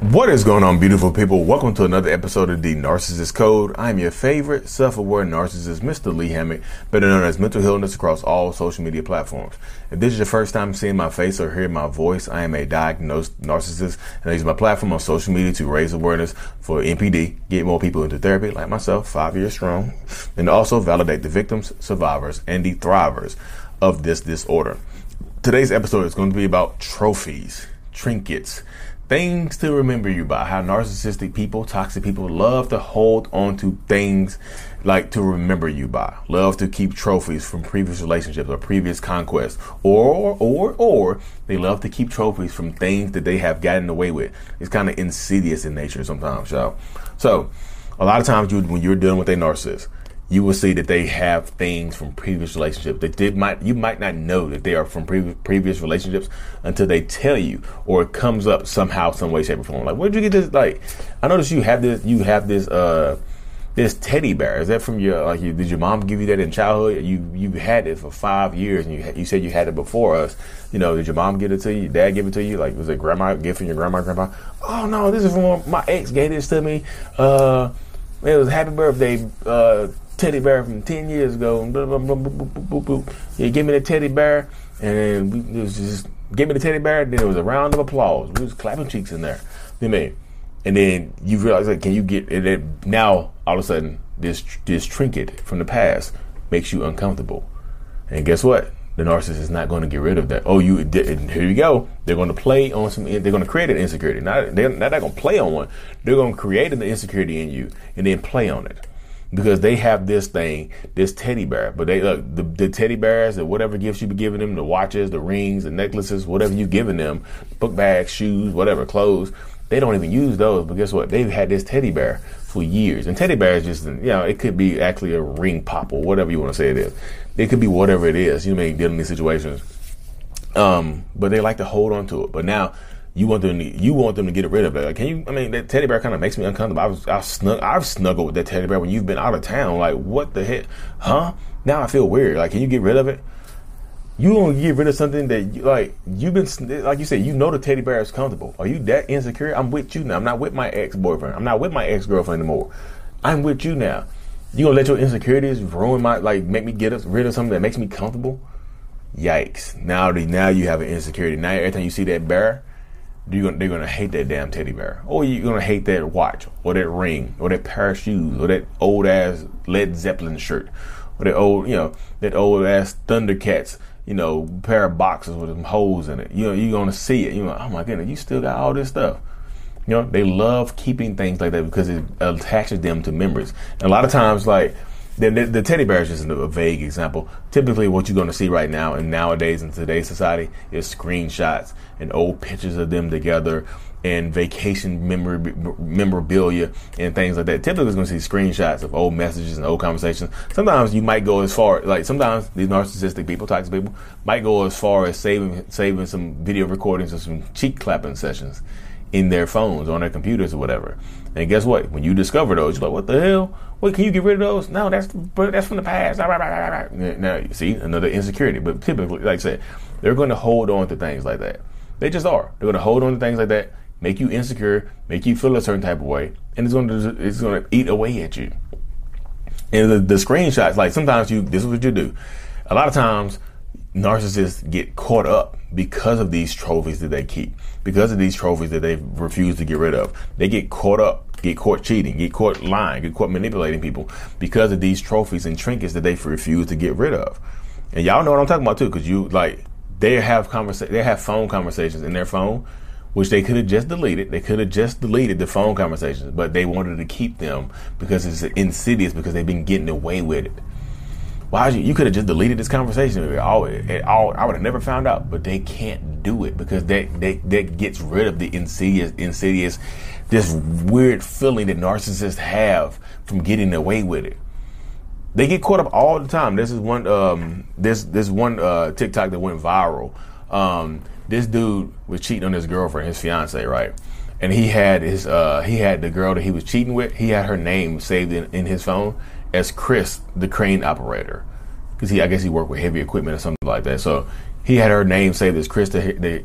What is going on, beautiful people? Welcome to another episode of the Narcissist Code. I'm your favorite self-aware narcissist, Mr. Lee Hammock, better known as Mental Healness across all social media platforms. If this is your first time seeing my face or hearing my voice, I am a diagnosed narcissist, and I use my platform on social media to raise awareness for NPD, get more people into therapy like myself, 5 years strong, and also validate the victims, survivors, and the thrivers of this disorder. Today's episode is going to be about trophies, trinkets, things to remember you by, how narcissistic people, toxic people love to hold on to things like to remember you by, love to keep trophies from previous relationships or previous conquests, or they love to keep trophies from things that they have gotten away with. It's kind of insidious in nature sometimes, y'all. So a lot of times when you're dealing with a narcissist, you will see that they have things from previous relationships that you might not know that they are from previous relationships until they tell you, or it comes up somehow, some way, shape, or form. Like, where'd you get this? Like, I noticed you have this teddy bear. Is that from your? Like, did your mom give you that in childhood? You had it for 5 years, and you said you had it before us. You know, did your mom give it to you? Your dad give it to you? Like, was it grandma gift from your grandma, grandpa? Oh no, this is from my ex. Gave this to me. It was happy birthday. Teddy bear from 10 years ago. Yeah, give me the teddy bear, and then it was just give me the teddy bear. Then it was a round of applause. We was clapping cheeks in there. And then you realize, like, can you get it? Then now all of a sudden, this trinket from the past makes you uncomfortable. And guess what? The narcissist is not going to get rid of that. Oh, you and here you go. They're going to play on some. They're going to create an insecurity. They're not going to play on one. They're going to create an insecurity in you and then play on it. Because they have this thing, this teddy bear, but they look the teddy bears and whatever gifts you be giving them, the watches, the rings, the necklaces, whatever you giving them, book bags, shoes, whatever, clothes, they don't even use those. But guess what? They've had this teddy bear for years, and teddy bears just, you know, it could be actually a ring pop or whatever you want to say it is. It could be whatever it is. You may deal in these situations, but they like to hold on to it. But now you want them to get rid of it. Like, can you? I mean, that teddy bear kind of makes me uncomfortable. I've snuggled with that teddy bear when you've been out of town. Like, what the heck, huh? Now I feel weird. Like, can you get rid of it? You don't get rid of something that like you said. You know the teddy bear is comfortable. Are you that insecure? I'm with you now. I'm not with my ex boyfriend. I'm not with my ex girlfriend anymore. I'm with you now. You gonna let your insecurities ruin my, like, make me get rid of something that makes me comfortable? Yikes! Now you have an insecurity. Now every time you see that bear, they're going to hate that damn teddy bear. Or you're going to hate that watch, or that ring, or that pair of shoes, or that old-ass Led Zeppelin shirt, or that old-ass Thundercats, you know, pair of boxes with some holes in it. You know, you're going to see it. You're like, oh, my goodness, you still got all this stuff. You know, they love keeping things like that because it attaches them to memories. And a lot of times, like, the teddy bear is just a vague example. Typically, what you're going to see right now and nowadays in today's society is screenshots and old pictures of them together and vacation memorabilia and things like that. Typically, it's going to see screenshots of old messages and old conversations. Sometimes you might go as far, like, sometimes these narcissistic people, toxic people, might go as far as saving some video recordings and some cheek clapping sessions in their phones, on their computers, or whatever. And guess what? When you discover those, you're like, what the hell? Wait, can you get rid of those? No, that's from the past. Now, you see, another insecurity. But typically, like I said, they're going to hold on to things like that. They just are. They're going to hold on to things like that, make you insecure, make you feel a certain type of way, and it's going to eat away at you. And the screenshots, like, sometimes this is what you do. A lot of times, narcissists get caught up because of these trophies that they keep, because of these trophies that they refuse to get rid of. They get caught up, get caught cheating, get caught lying, get caught manipulating people because of these trophies and trinkets that they refuse to get rid of. And y'all know what I'm talking about too, because they have phone conversations in their phone, which they could have just deleted. They could have just deleted the phone conversations, but they wanted to keep them because it's insidious, because they've been getting away with it. Why you could have just deleted this conversation? I would have never found out. But they can't do it because that gets rid of the insidious, this weird feeling that narcissists have from getting away with it. They get caught up all the time. This is one this one TikTok that went viral. This dude was cheating on his girlfriend, his fiance, right? And he had the girl that he was cheating with. He had her name saved in his phone as Chris, the crane operator, because I guess he worked with heavy equipment or something like that. So he had her name saved as Chris, the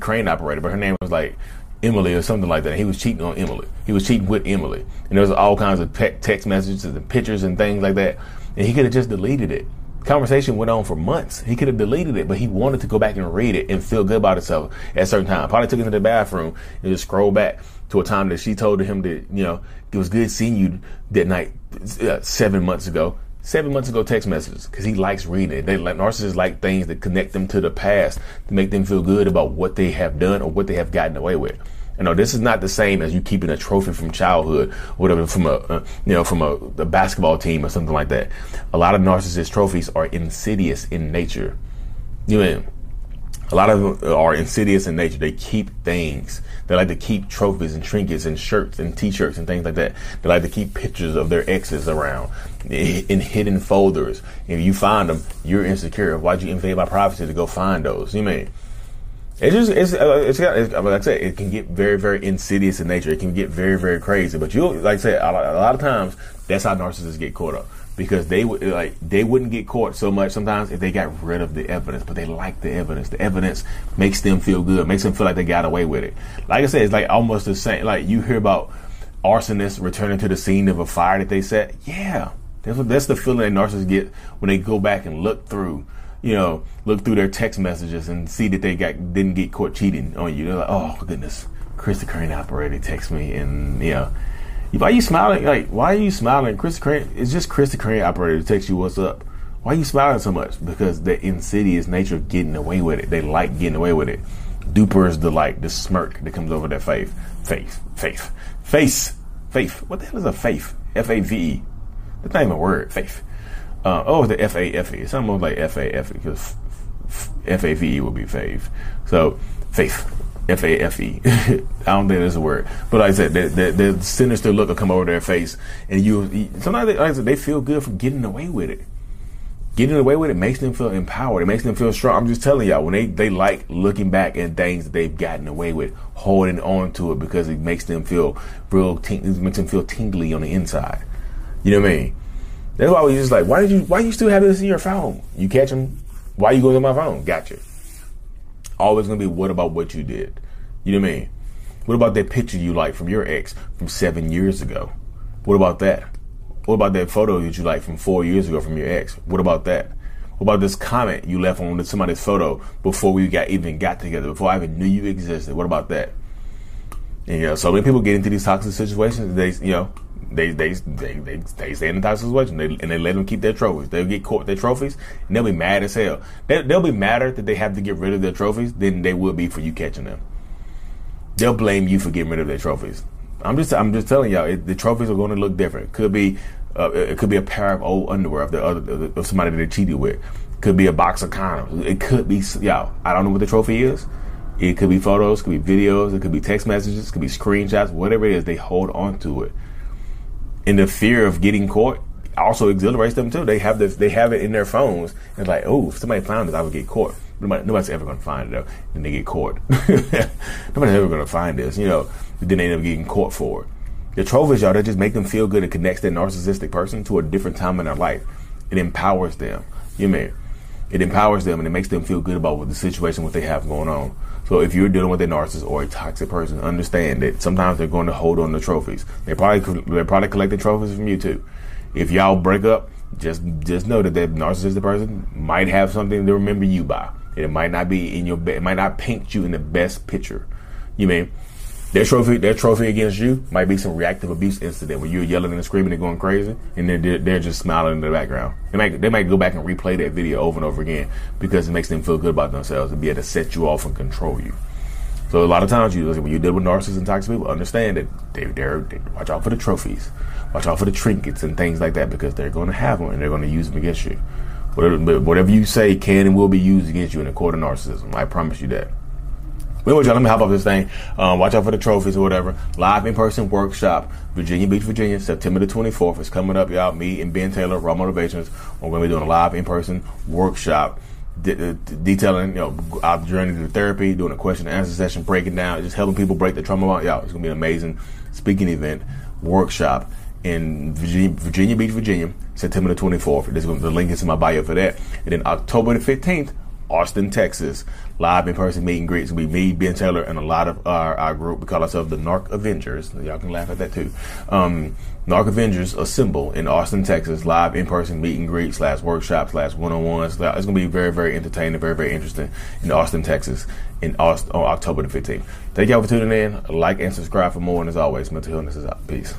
crane operator, but her name was like Emily or something like that. He was cheating on Emily. He was cheating with Emily. And there was all kinds of text messages and pictures and things like that. And he could have just deleted it. Conversation went on for months. He could have deleted it, but he wanted to go back and read it and feel good about himself at a certain time. Probably took it to the bathroom and just scroll back to a time that she told him that, you know, it was good seeing you that night 7 months ago. 7 months ago, text messages, because he likes reading it. They like, narcissists like things that connect them to the past to make them feel good about what they have done or what they have gotten away with. You know, this is not the same as you keeping a trophy from childhood, whatever, from a basketball team or something like that. A lot of narcissist trophies are insidious in nature. You know, a lot of them are insidious in nature. They keep things. They like to keep trophies and trinkets and shirts and T-shirts and things like that. They like to keep pictures of their exes around in hidden folders. If you find them, you're insecure. Why'd you invade my privacy to go find those? You mean? Like I said, it can get very, very insidious in nature. It can get very, very crazy. But you, like I said, a lot of times that's how narcissists get caught up, because they wouldn't get caught so much sometimes if they got rid of the evidence. But they like the evidence. The evidence makes them feel good, makes them feel like they got away with it. Like I said, it's like almost the same. Like you hear about arsonists returning to the scene of a fire that they set. Yeah, that's the feeling that narcissists get when they go back and look through. You know, look through their text messages and see that they didn't get caught cheating on you. They're like, oh goodness, Christy Crane operator texted me, and you know, why are you smiling? Like, why are you smiling? Christy Crane, it's just Christy Crane operator to text you, what's up? Why are you smiling so much? Because the insidious nature of getting away with it. They like getting away with it. Dupers the smirk that comes over their face. What the hell is a faith? F-A-V-E. That's not even a word. Faith. It's the F-A-F-E. It's almost like F-A-F-E, because F-A-V-E would be fave. So, faith. F-A-F-E. I don't think that's a word. But like I said, the sinister look will come over their face. And sometimes like I said, they feel good for getting away with it. Getting away with it makes them feel empowered. It makes them feel strong. I'm just telling y'all, when they like looking back at things that they've gotten away with, holding on to it because it makes them feel tingly on the inside. You know what I mean? That's why we just like, why you still have this in your phone? You catch them, why you go to my phone? Gotcha. Always gonna be, what about what you did? You know what I mean? What about that picture you like from your ex from 7 years ago? What about that? What about that photo that you like from 4 years ago from your ex? What about that? What about this comment you left on somebody's photo before we got together, before I even knew you existed? What about that? And, you know, so many people get into these toxic situations. They stay in the toxic situation, and they let them keep their trophies. They'll get caught with their trophies, and they'll be mad as hell. They'll be madder that they have to get rid of their trophies than they will be for you catching them. They'll blame you for getting rid of their trophies. I'm just telling y'all, the trophies are going to look different. It could be a pair of old underwear of somebody that they cheated with. Could be a box of condoms. It could be, y'all, I don't know what the trophy is. It could be photos, it could be videos, it could be text messages, it could be screenshots, whatever it is, they hold on to it. And the fear of getting caught also exhilarates them too. They have it in their phones. It's like, oh, if somebody found this, I would get caught. Nobody's ever going to find it, though. Then they get caught. Nobody's ever going to find this, you know. Then they end up getting caught for it. The trophies, y'all, that just make them feel good. It connects that narcissistic person to a different time in their life. It empowers them. You know what I mean? It empowers them, and it makes them feel good about the situation, what they have going on. So if you're dealing with a narcissist or a toxic person, understand that sometimes they're going to hold on to trophies. They probably collected trophies from you too. If y'all break up, just know that that narcissistic person might have something to remember you by. It might not be in your bed. It might not paint you in the best picture. You mean their trophy against you might be some reactive abuse incident where you're yelling and screaming and going crazy, and then they're just smiling in the background. They might go back and replay that video over and over again because it makes them feel good about themselves and be able to set you off and control you. So a lot of times, when you deal with narcissists and toxic people, understand that they watch out for the trophies, watch out for the trinkets and things like that, because they're going to have them and they're going to use them against you. Whatever you say can and will be used against you in a court of narcissism. I promise you that. Anyway, y'all, let me hop off this thing. Watch out for the trophies or whatever. Live in-person workshop, Virginia Beach, Virginia, September the 24th. It's coming up, y'all. Me and Ben Taylor, Raw Motivations, we're going to be doing a live in-person workshop detailing, you know, our journey to therapy, doing a question and answer session, breaking down, just helping people break the trauma out. Y'all, it's going to be an amazing speaking event, workshop in Virginia Beach, Virginia, September the 24th. The link is in my bio for that. And then October the 15th, Austin, Texas. Live in-person meet and greets will be me, Ben Taylor, and a lot of our group. We call ourselves the Narc Avengers. Y'all can laugh at that too. Narc Avengers assemble in Austin, Texas. Live in-person meet and greet / workshop / one-on-ones. It's going to be very, very entertaining, very, very interesting in Austin, Texas on October the 15th. Thank y'all for tuning in. Like and subscribe for more. And as always, mental illness is out. Peace.